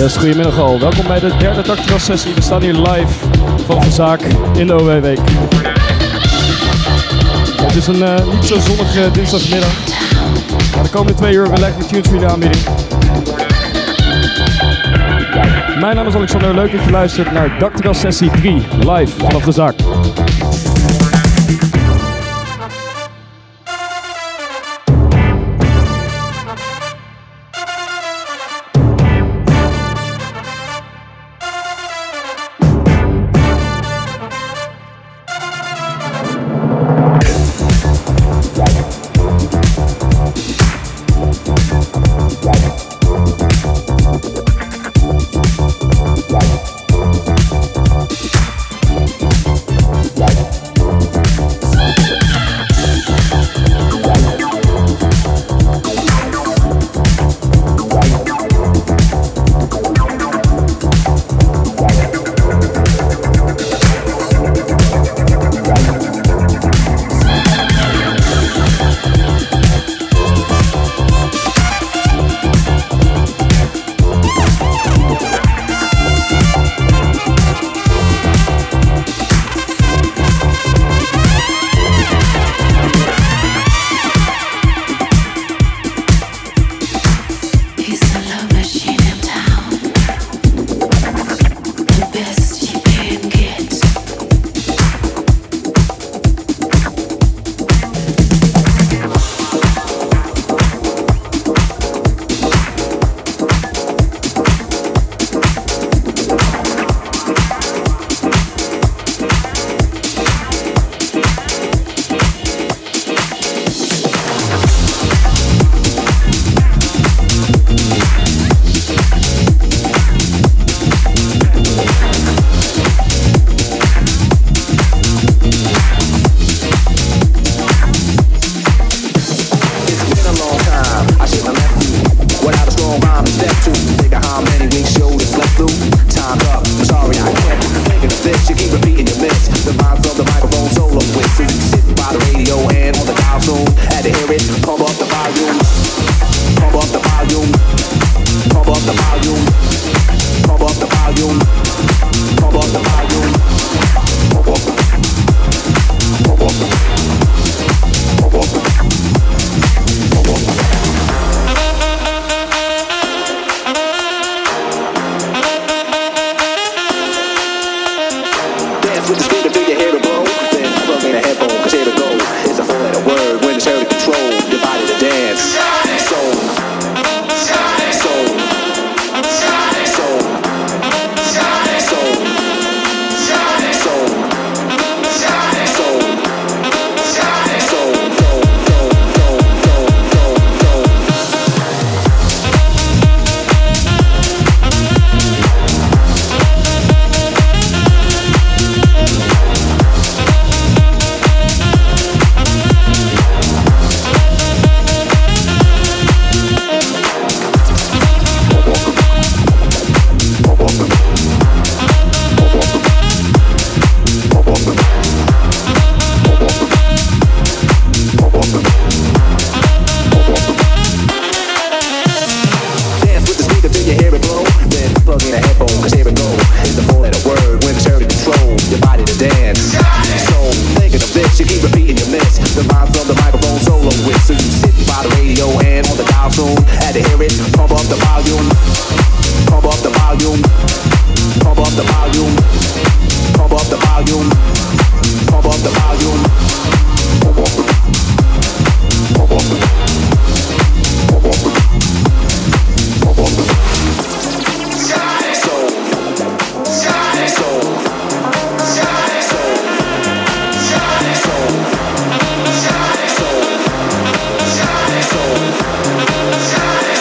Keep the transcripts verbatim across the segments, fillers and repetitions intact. Yes, goedemiddag al. Welkom bij de derde Dakterras sessie. We staan hier live van de zaak in de O W-week. Het is een uh, niet zo zonnige dinsdagmiddag. Maar de komende twee uur we leggen de tunes voor jullie aanbieding. Mijn naam is Alexander, leuk dat je luistert naar Dakterras sessie drie, live vanaf de zaak.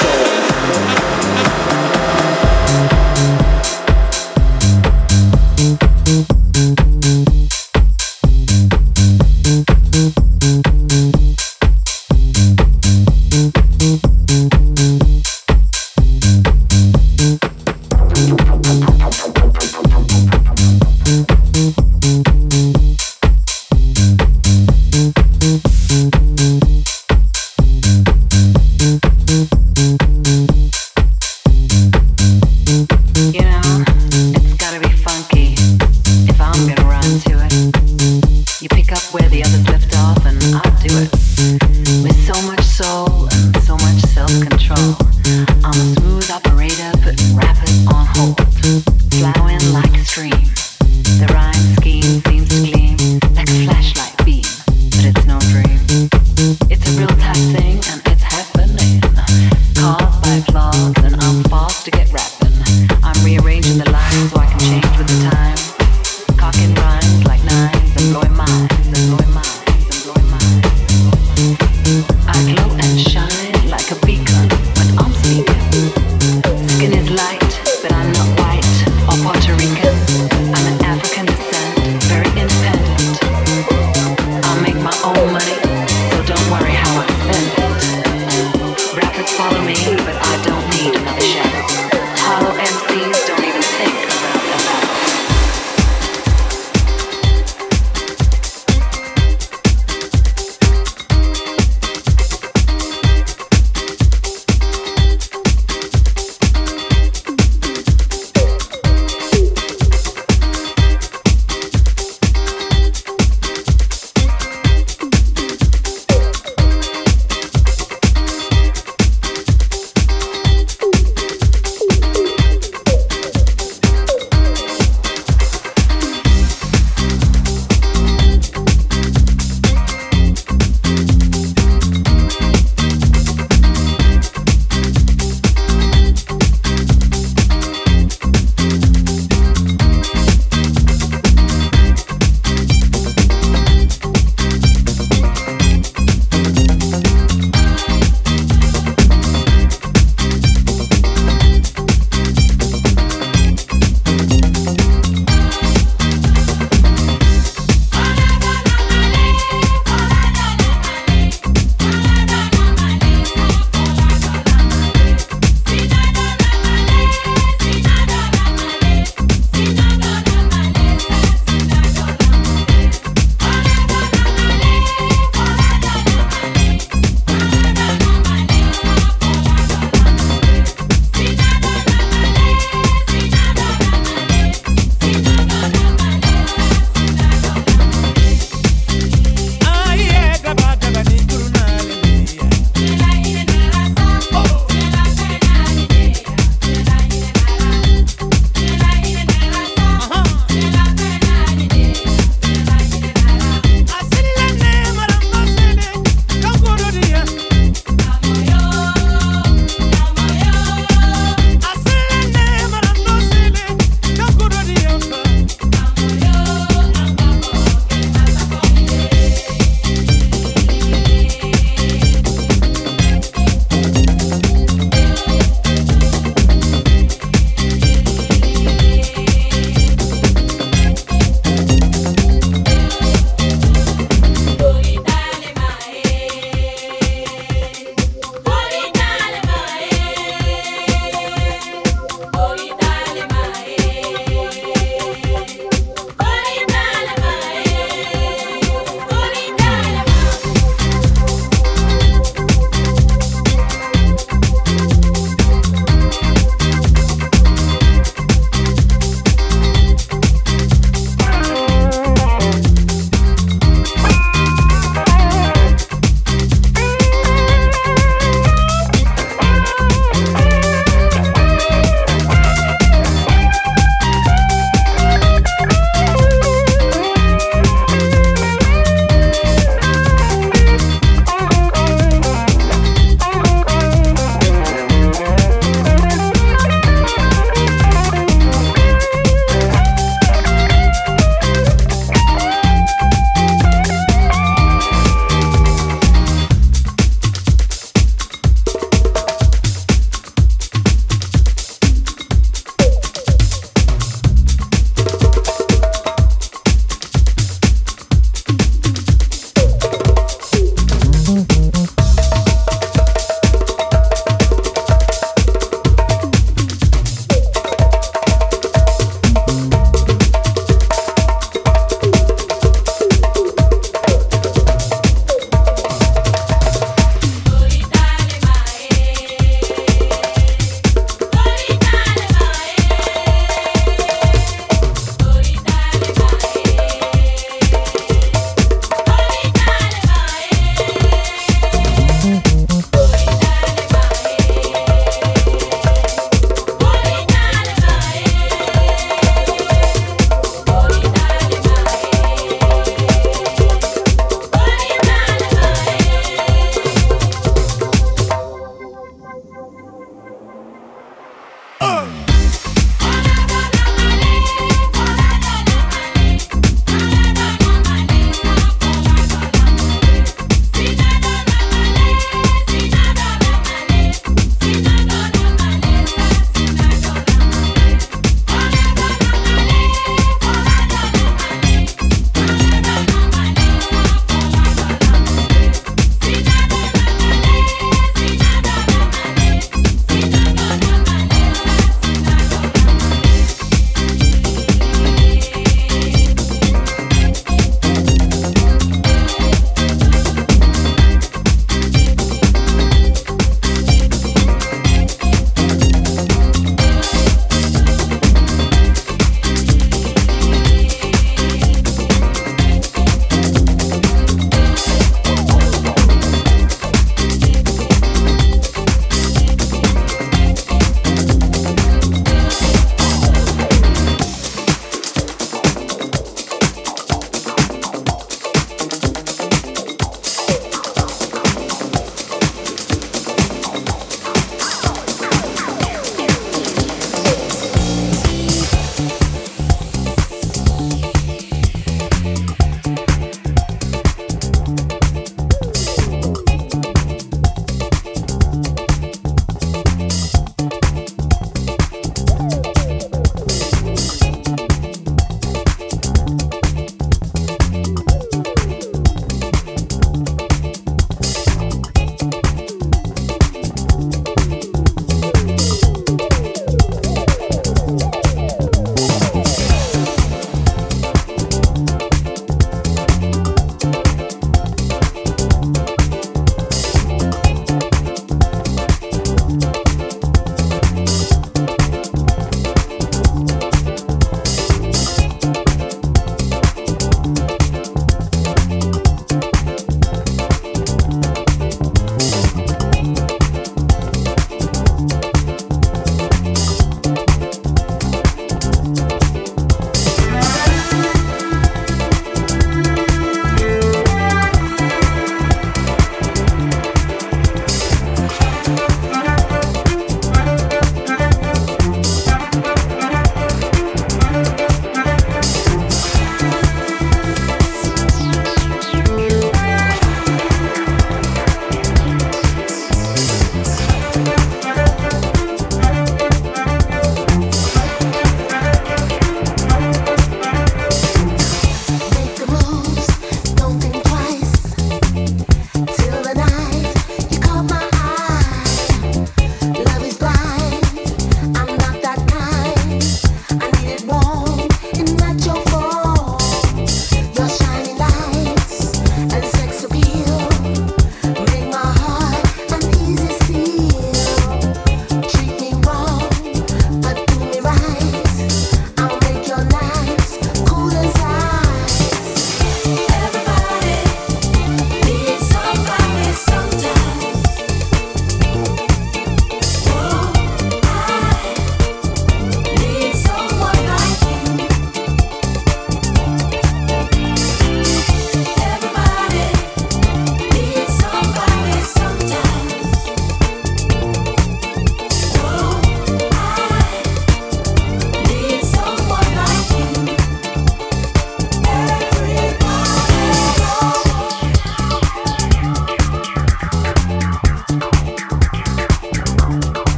So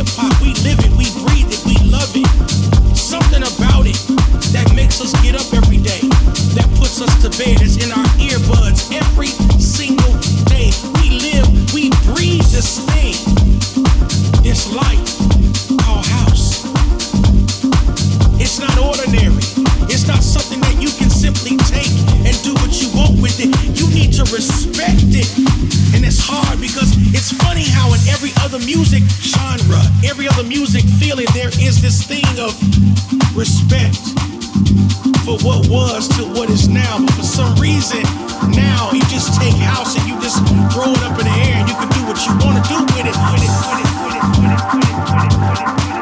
hip-hop, we live it, we breathe it, we love it. Something about it that makes us get up every day, that puts us to bed, it's in our earbuds every single day. We live, we breathe this thing, this life called house. It's not ordinary, it's not something that you can simply take and do what you want with it. You need to respect it. And it's hard because it's funny how in every other music genre, every other music feeling, there is this thing of respect for what was to what is now. But for some reason, now you just take house and you just throw it up in the air and you can do what you want to do with it, with it, with it, with it, with it, with it, with it, with it, with it, with it.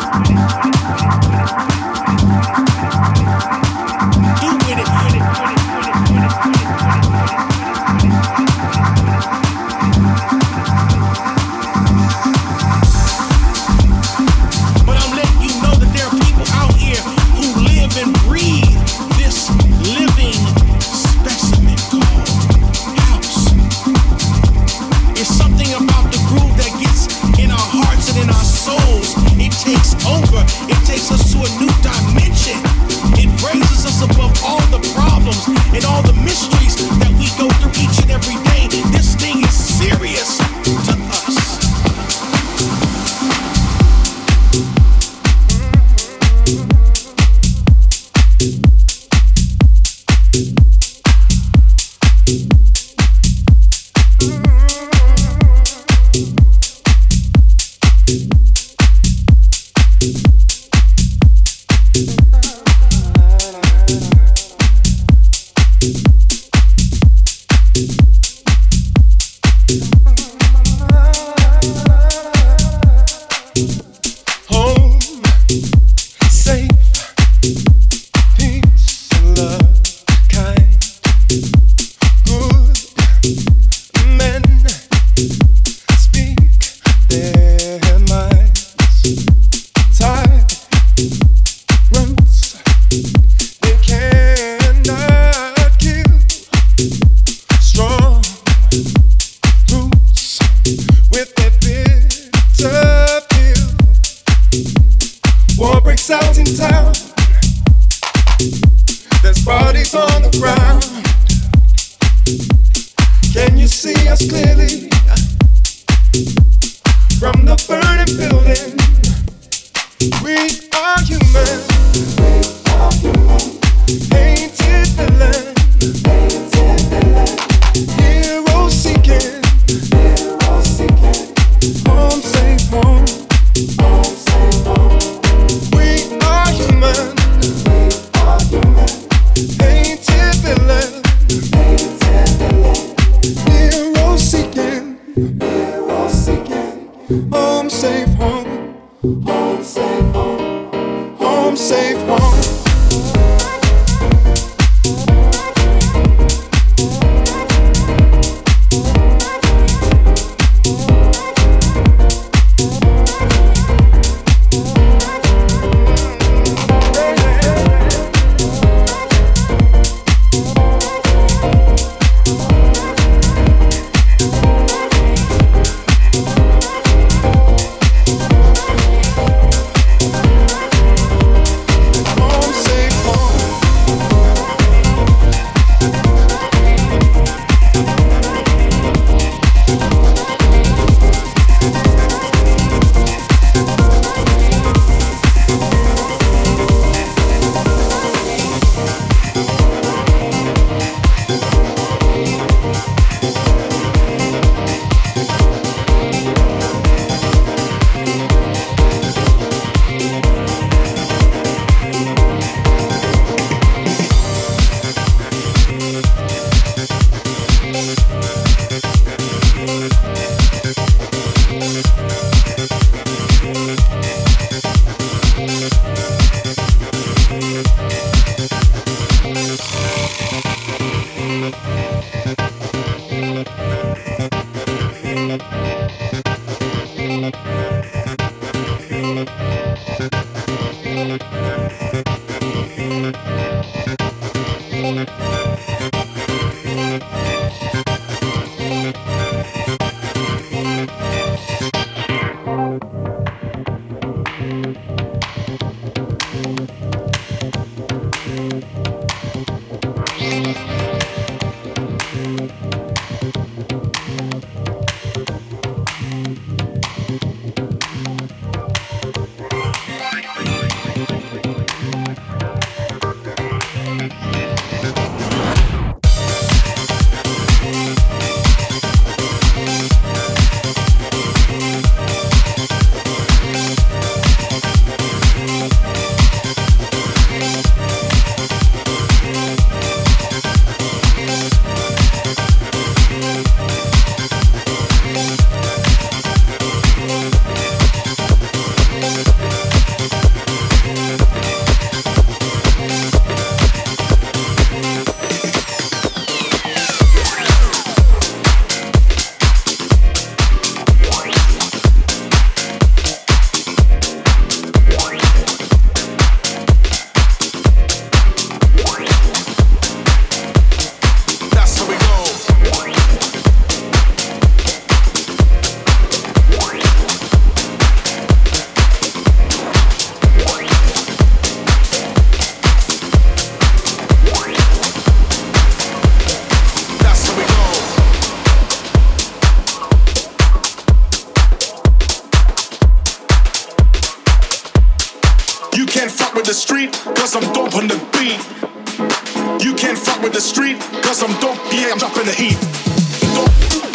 can't fuck with the street, cause I'm dope on the beat. You can't fuck with the street, cause I'm dope, yeah, I'm dropping the heat. Dope.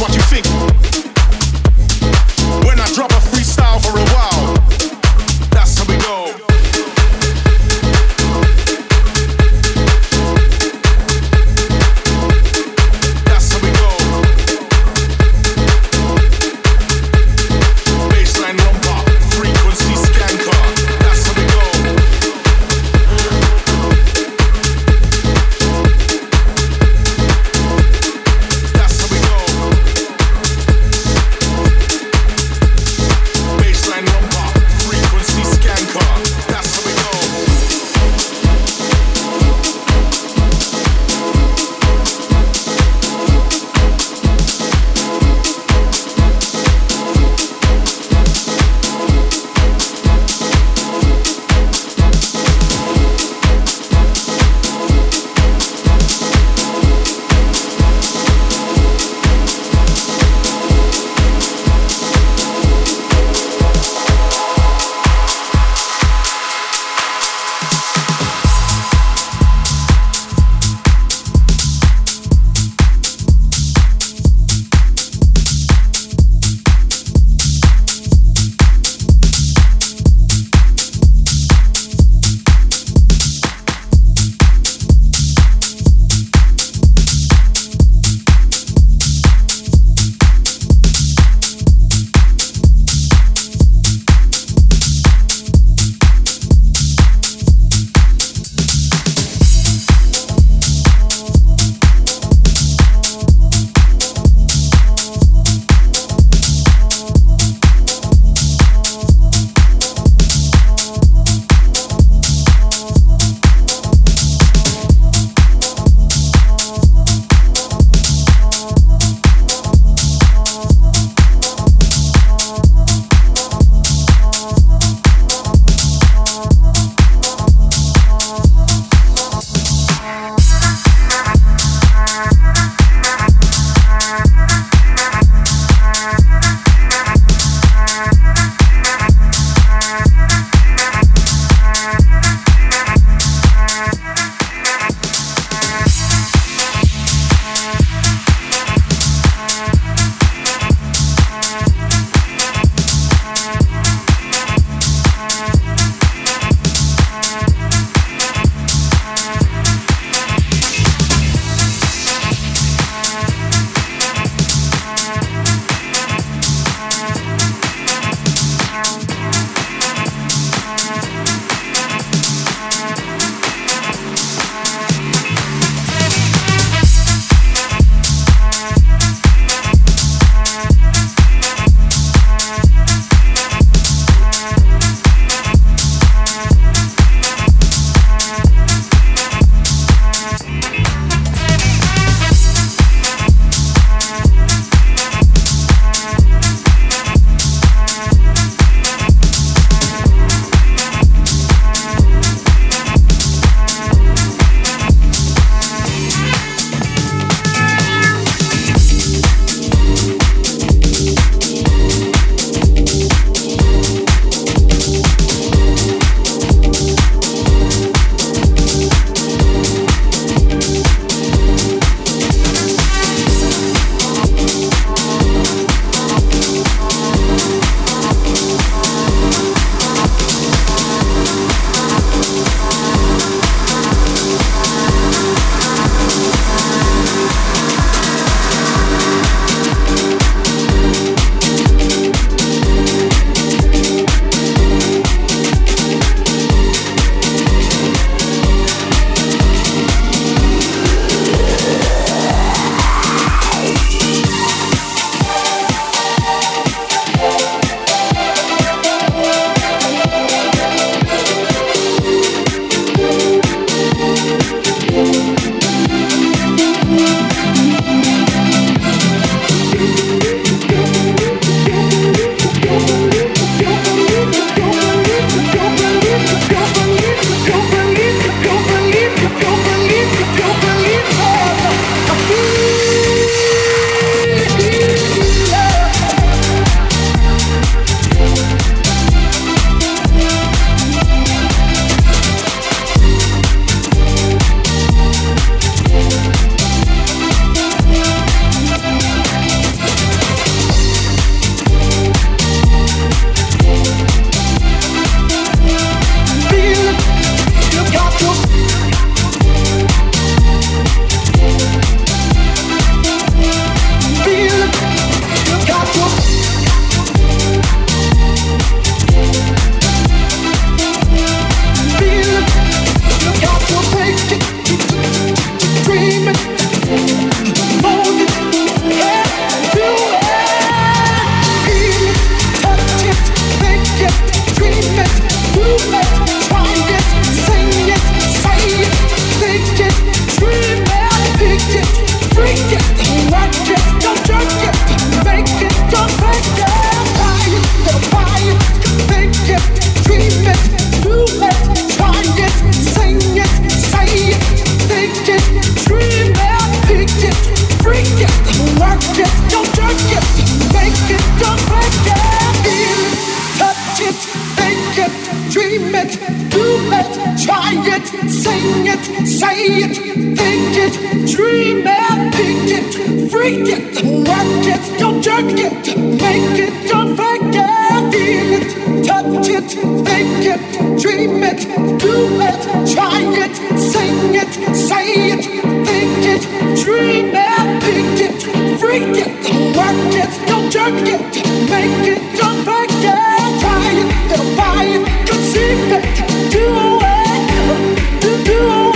What you think? When I drop a freestyle for a while. do it, try it, sing it, say it, think it, dream it, pick it, freak it, work it, don't jerk it, make it, don't fake it, feel it, touch it, think it, dream it, do it, try it, sing it, say it, think it, dream it, pick it, freak it, work it, don't jerk it, make it, don't fake it, try it, it'll buy it, conceive it. Do it, do it, do it.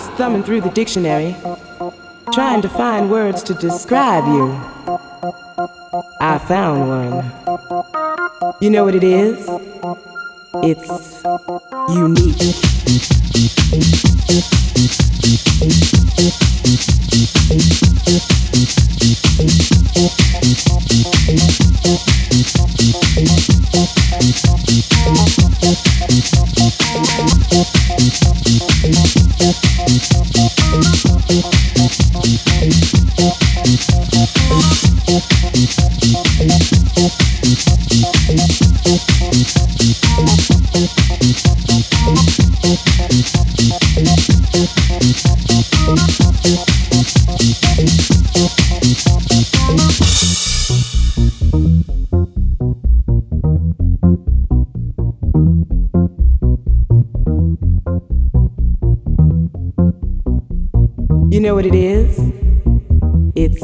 was thumbing through the dictionary, trying to find words to describe you. I found one. You know what it is? It's unique. You know what it is? It's...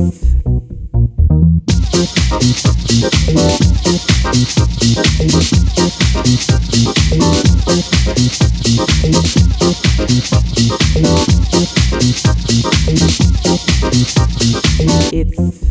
It's...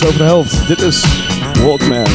inmiddels over de helft. Dit is Walkman.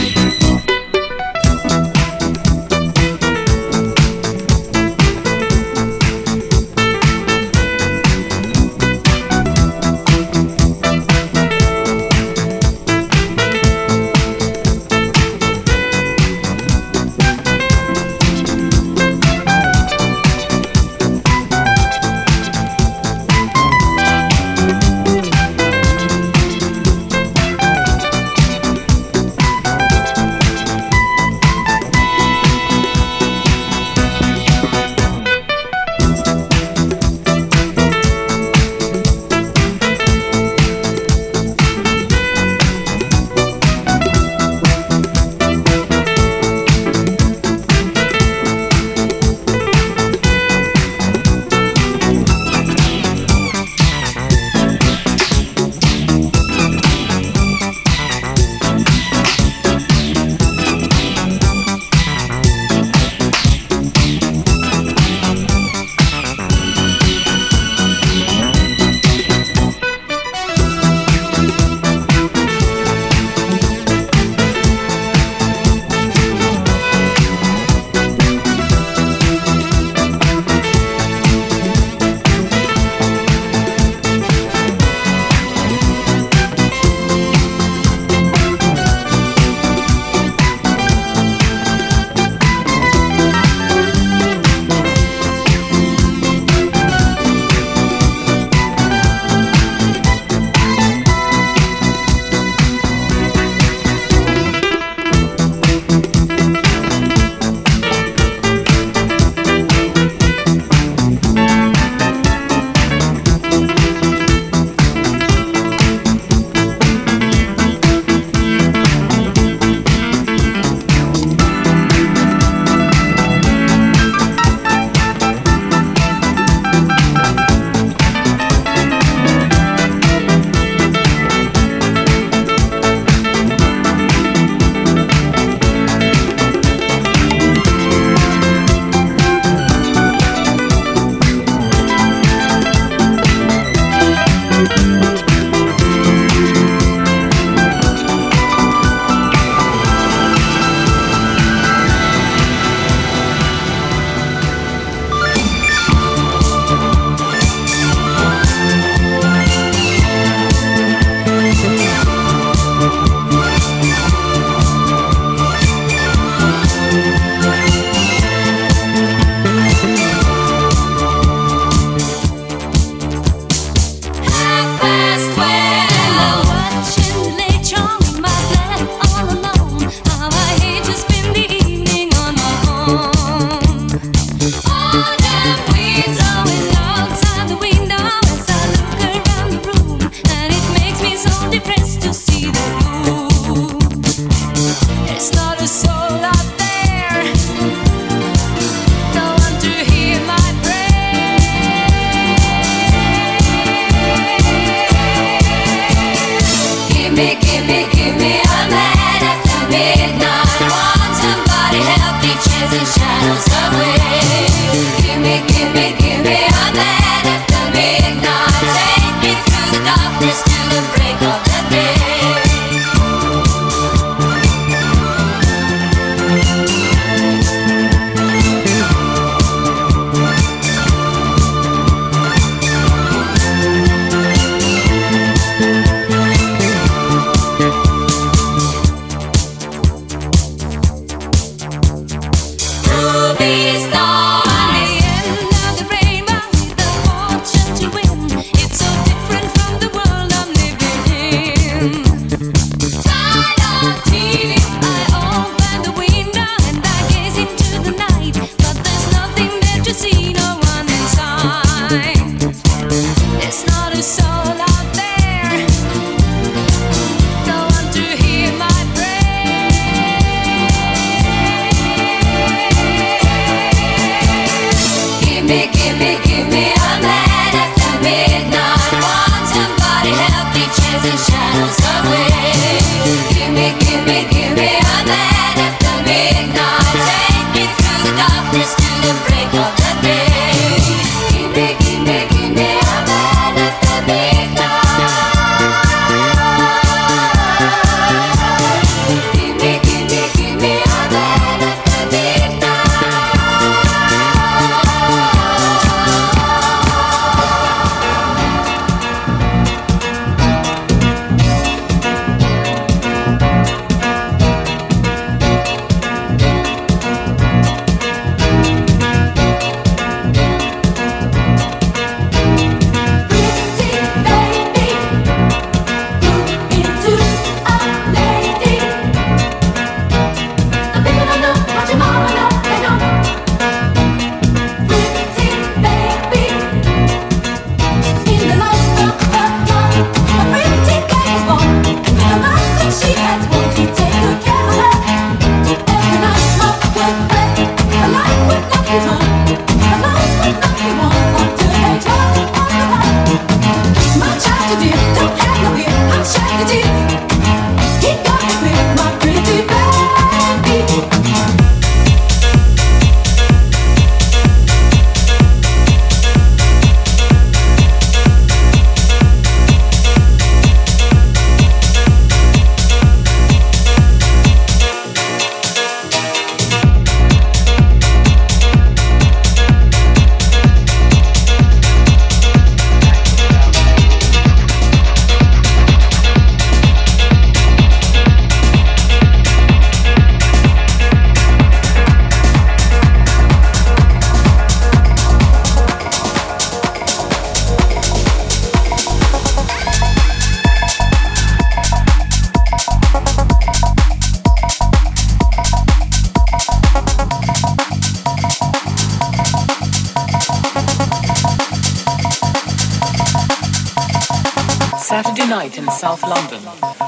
night in South London,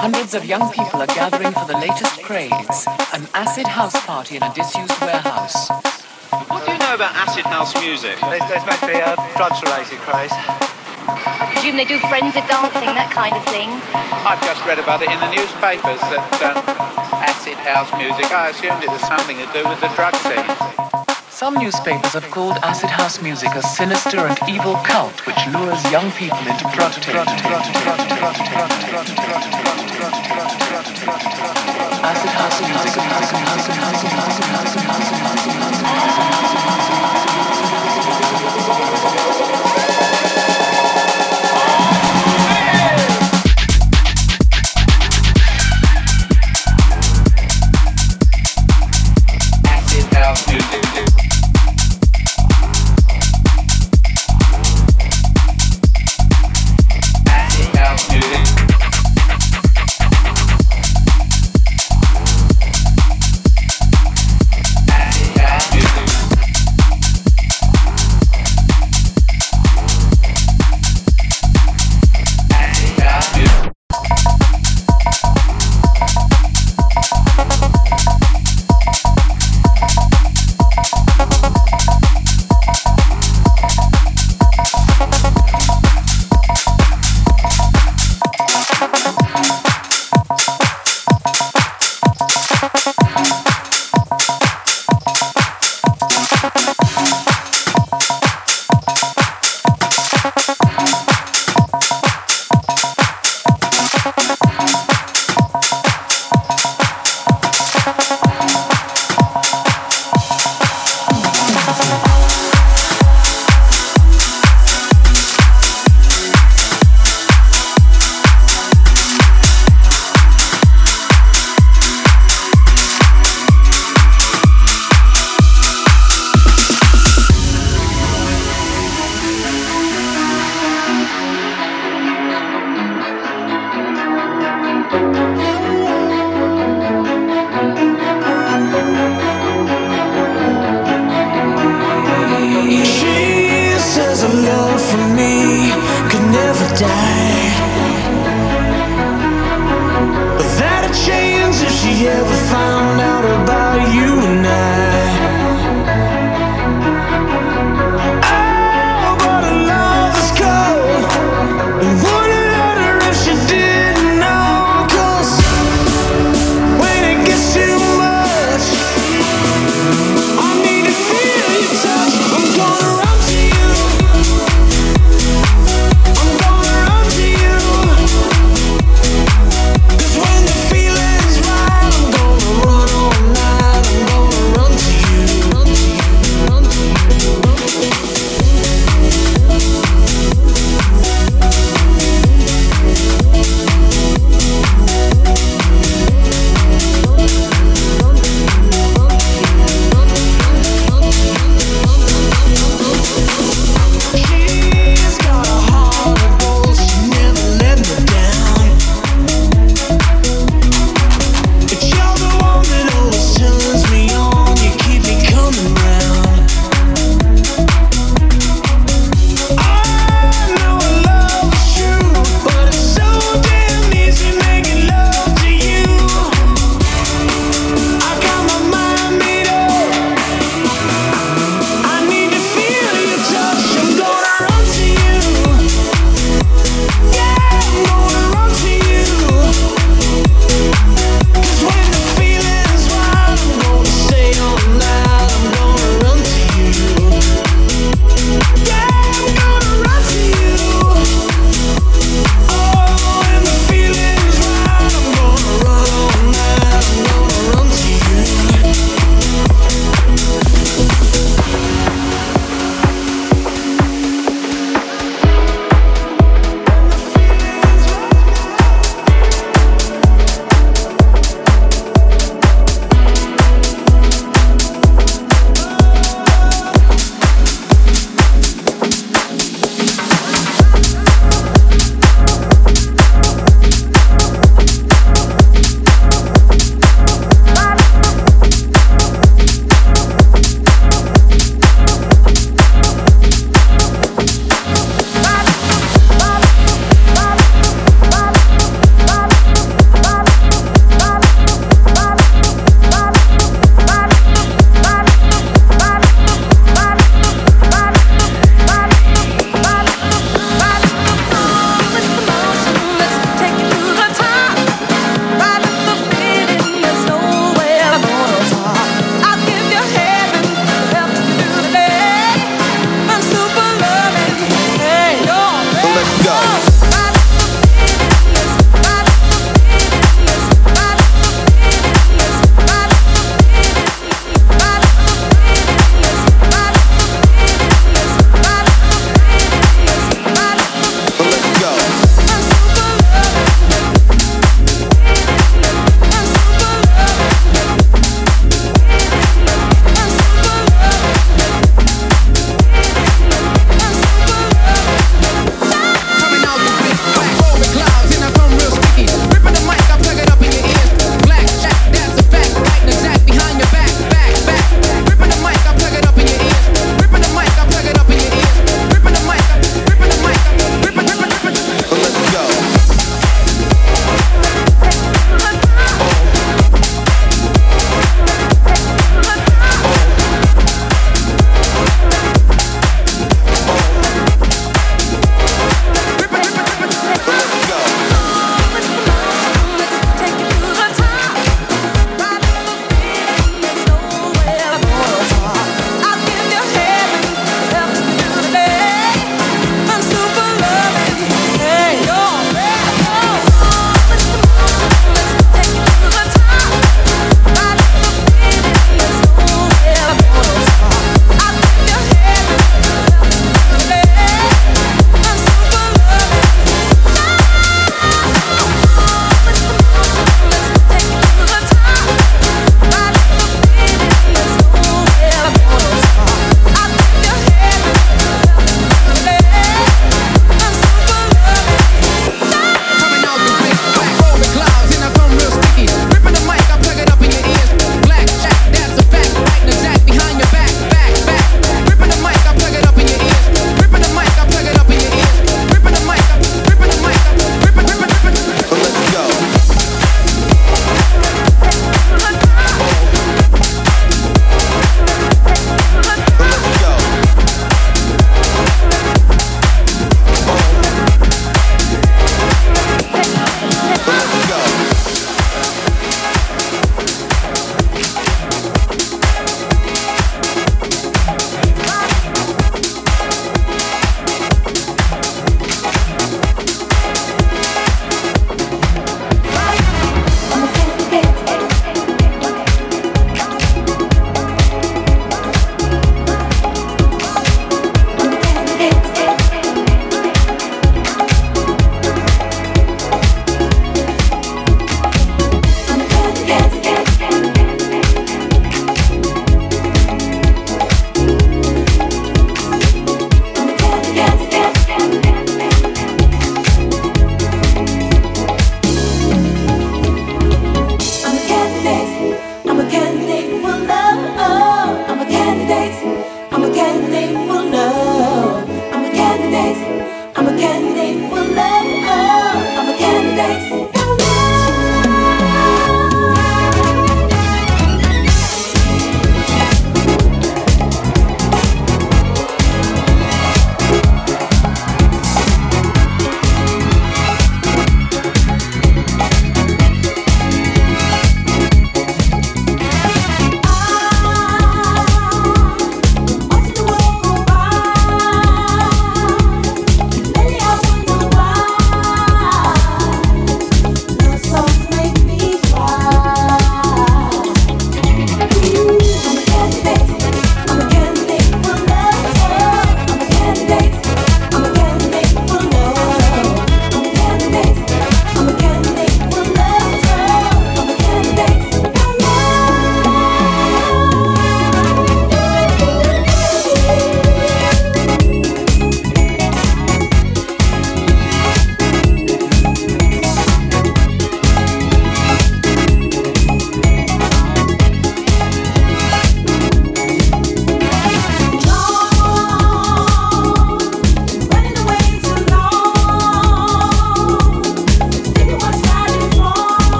hundreds of young people are gathering for the latest craze, an acid house party in a disused warehouse. What do you know about acid house music? There's, there's meant to be a drugs-related craze. I presume they do forensic dancing, that kind of thing. I've just read about it in the newspapers, that um, acid house music, I assumed it was something to do with the drug scene. Some newspapers have called acid house music a sinister and evil cult which lures young people into prostitution. Acid house music and acid house and acid house and acid house and acid house.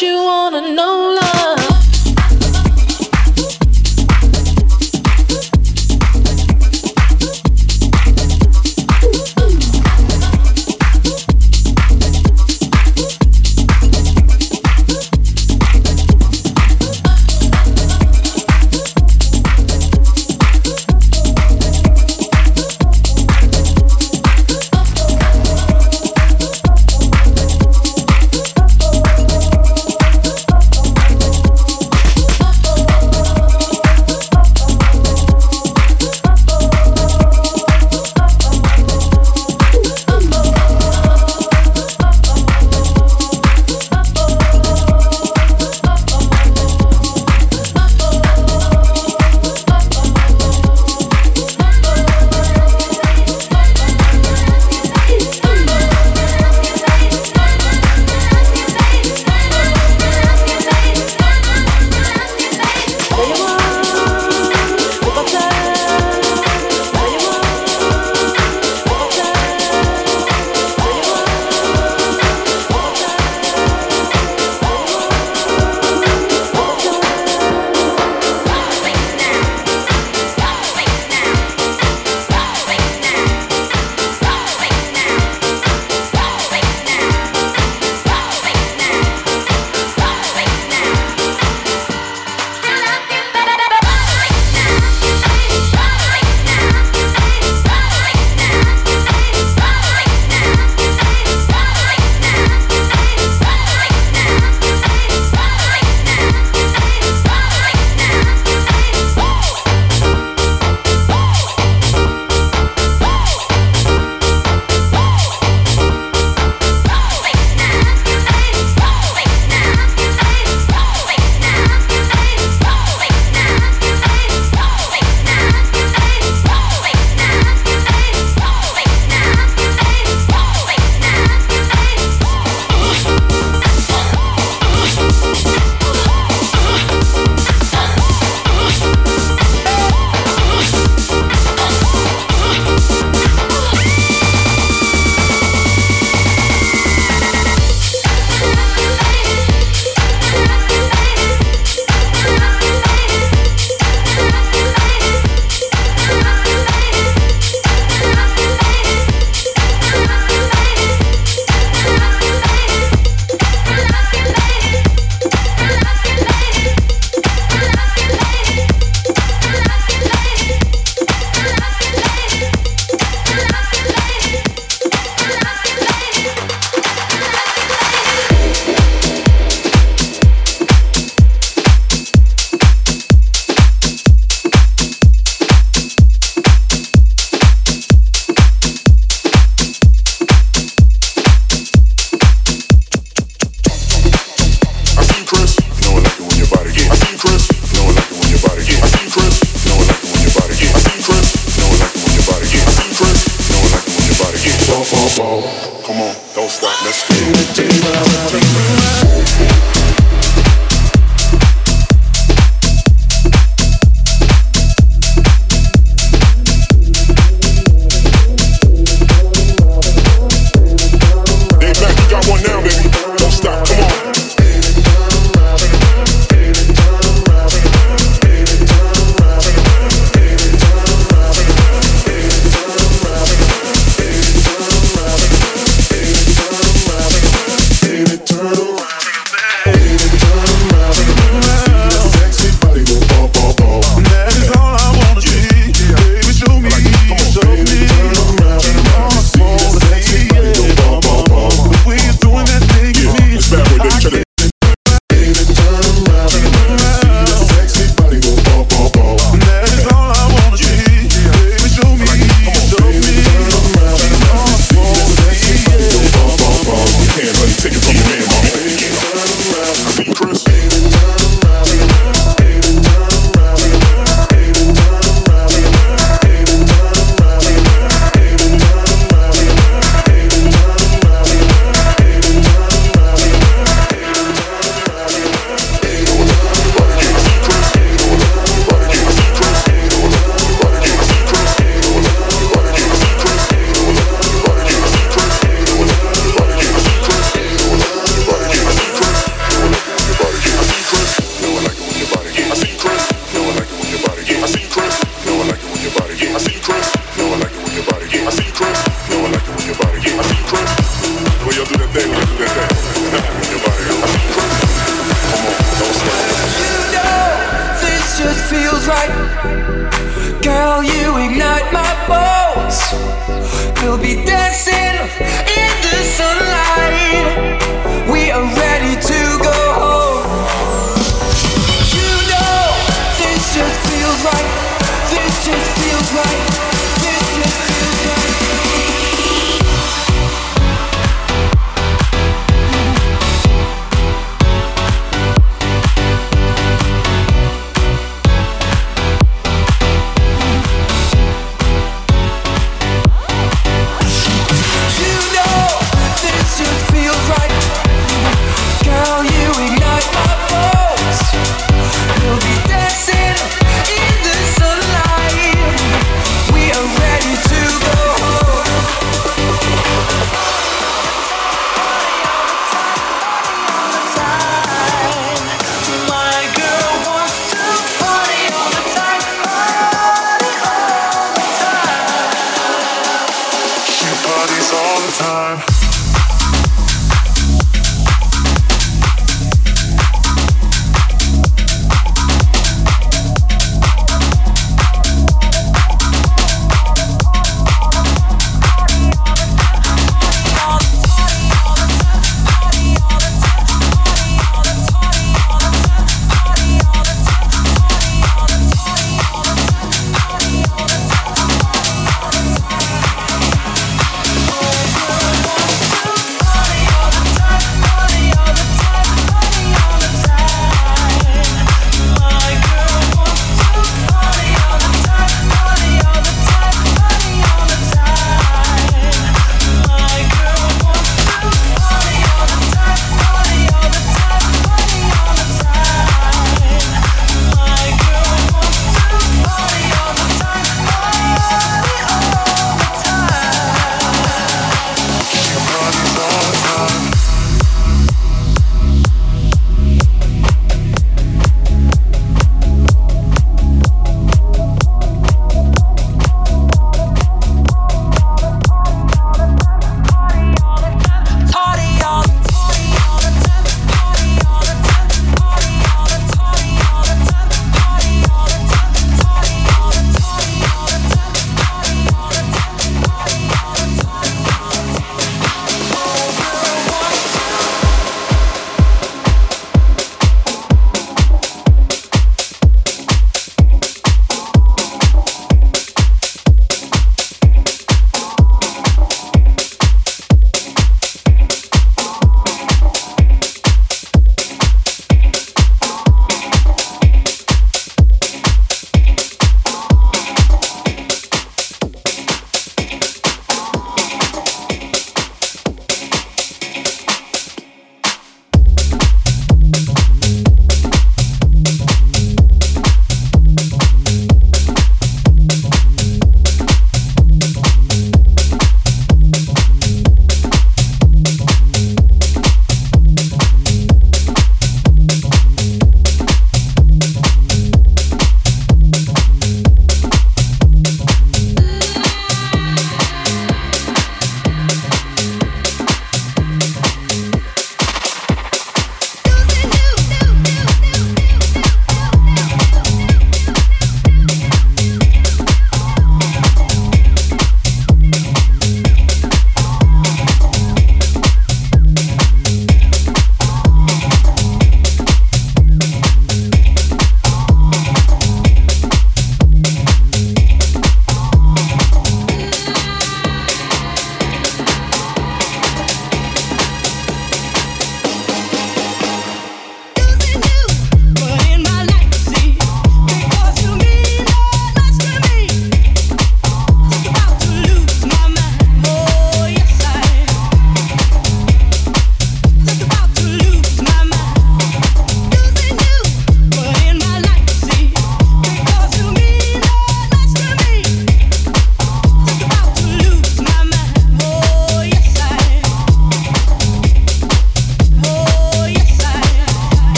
Turn around.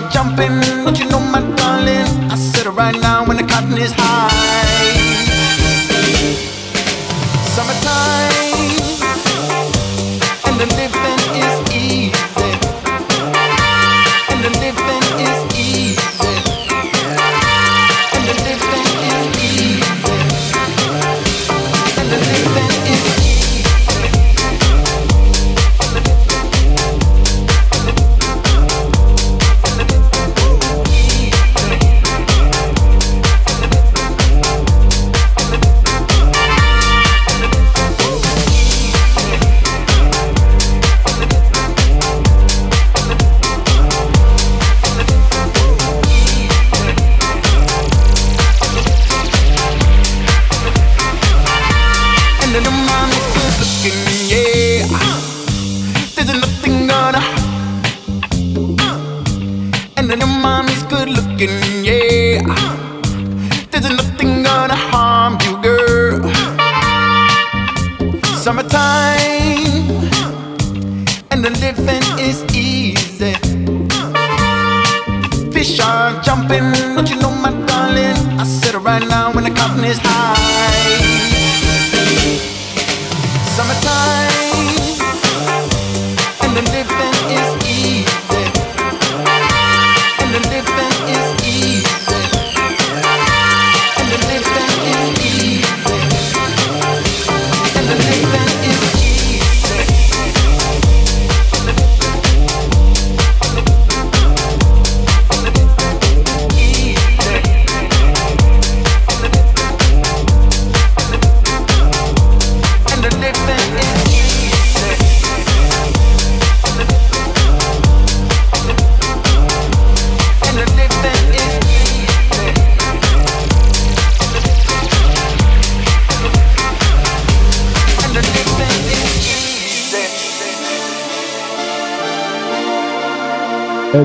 car jumping, but you know my darling, I said it right now when the cotton is high. Summertime, and the living is easy, and the living is easy, and the living is easy, and the living is easy.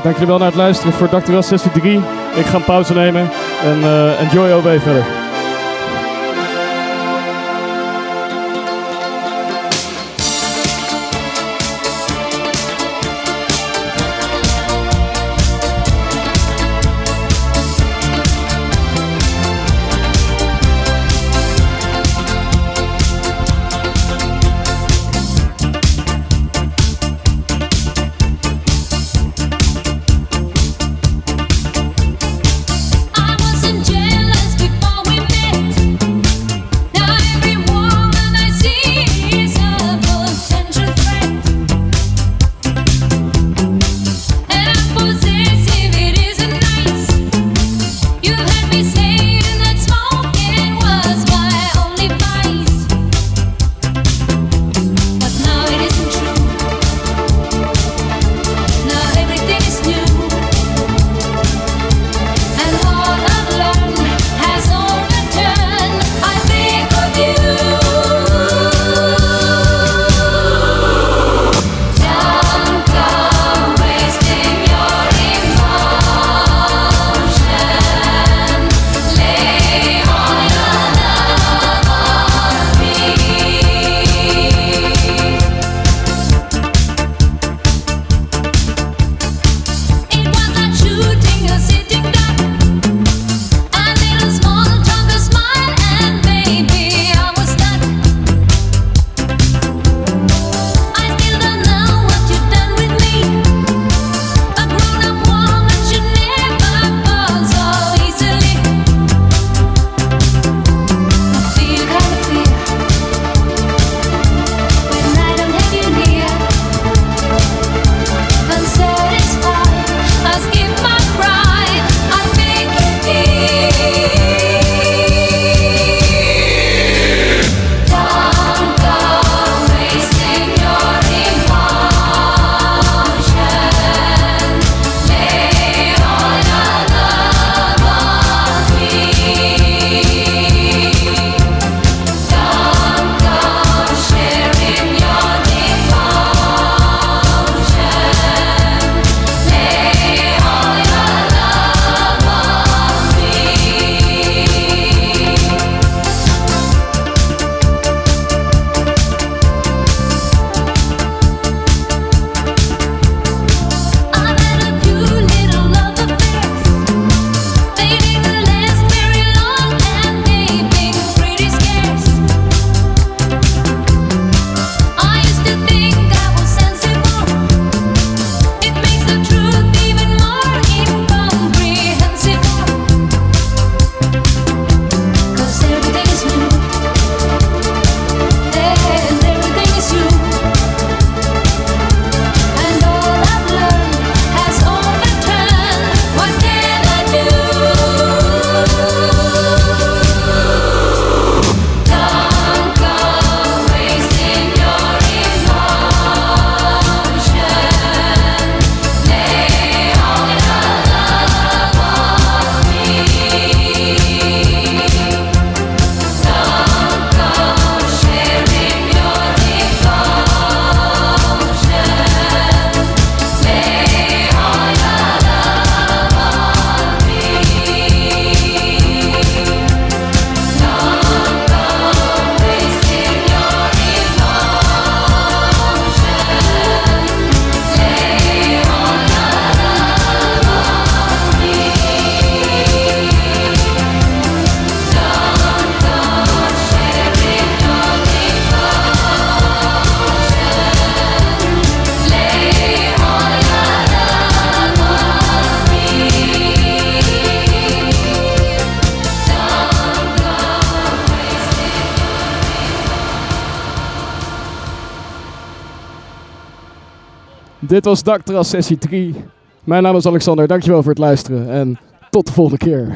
Dank jullie wel naar het luisteren voor Dakterras zestien drie. Ik ga een pauze nemen en uh, enjoy O W verder. I wasn't jealous before we Dit was Dakterras sessie drie. Mijn naam is Alexander, dankjewel voor het luisteren en tot de volgende keer.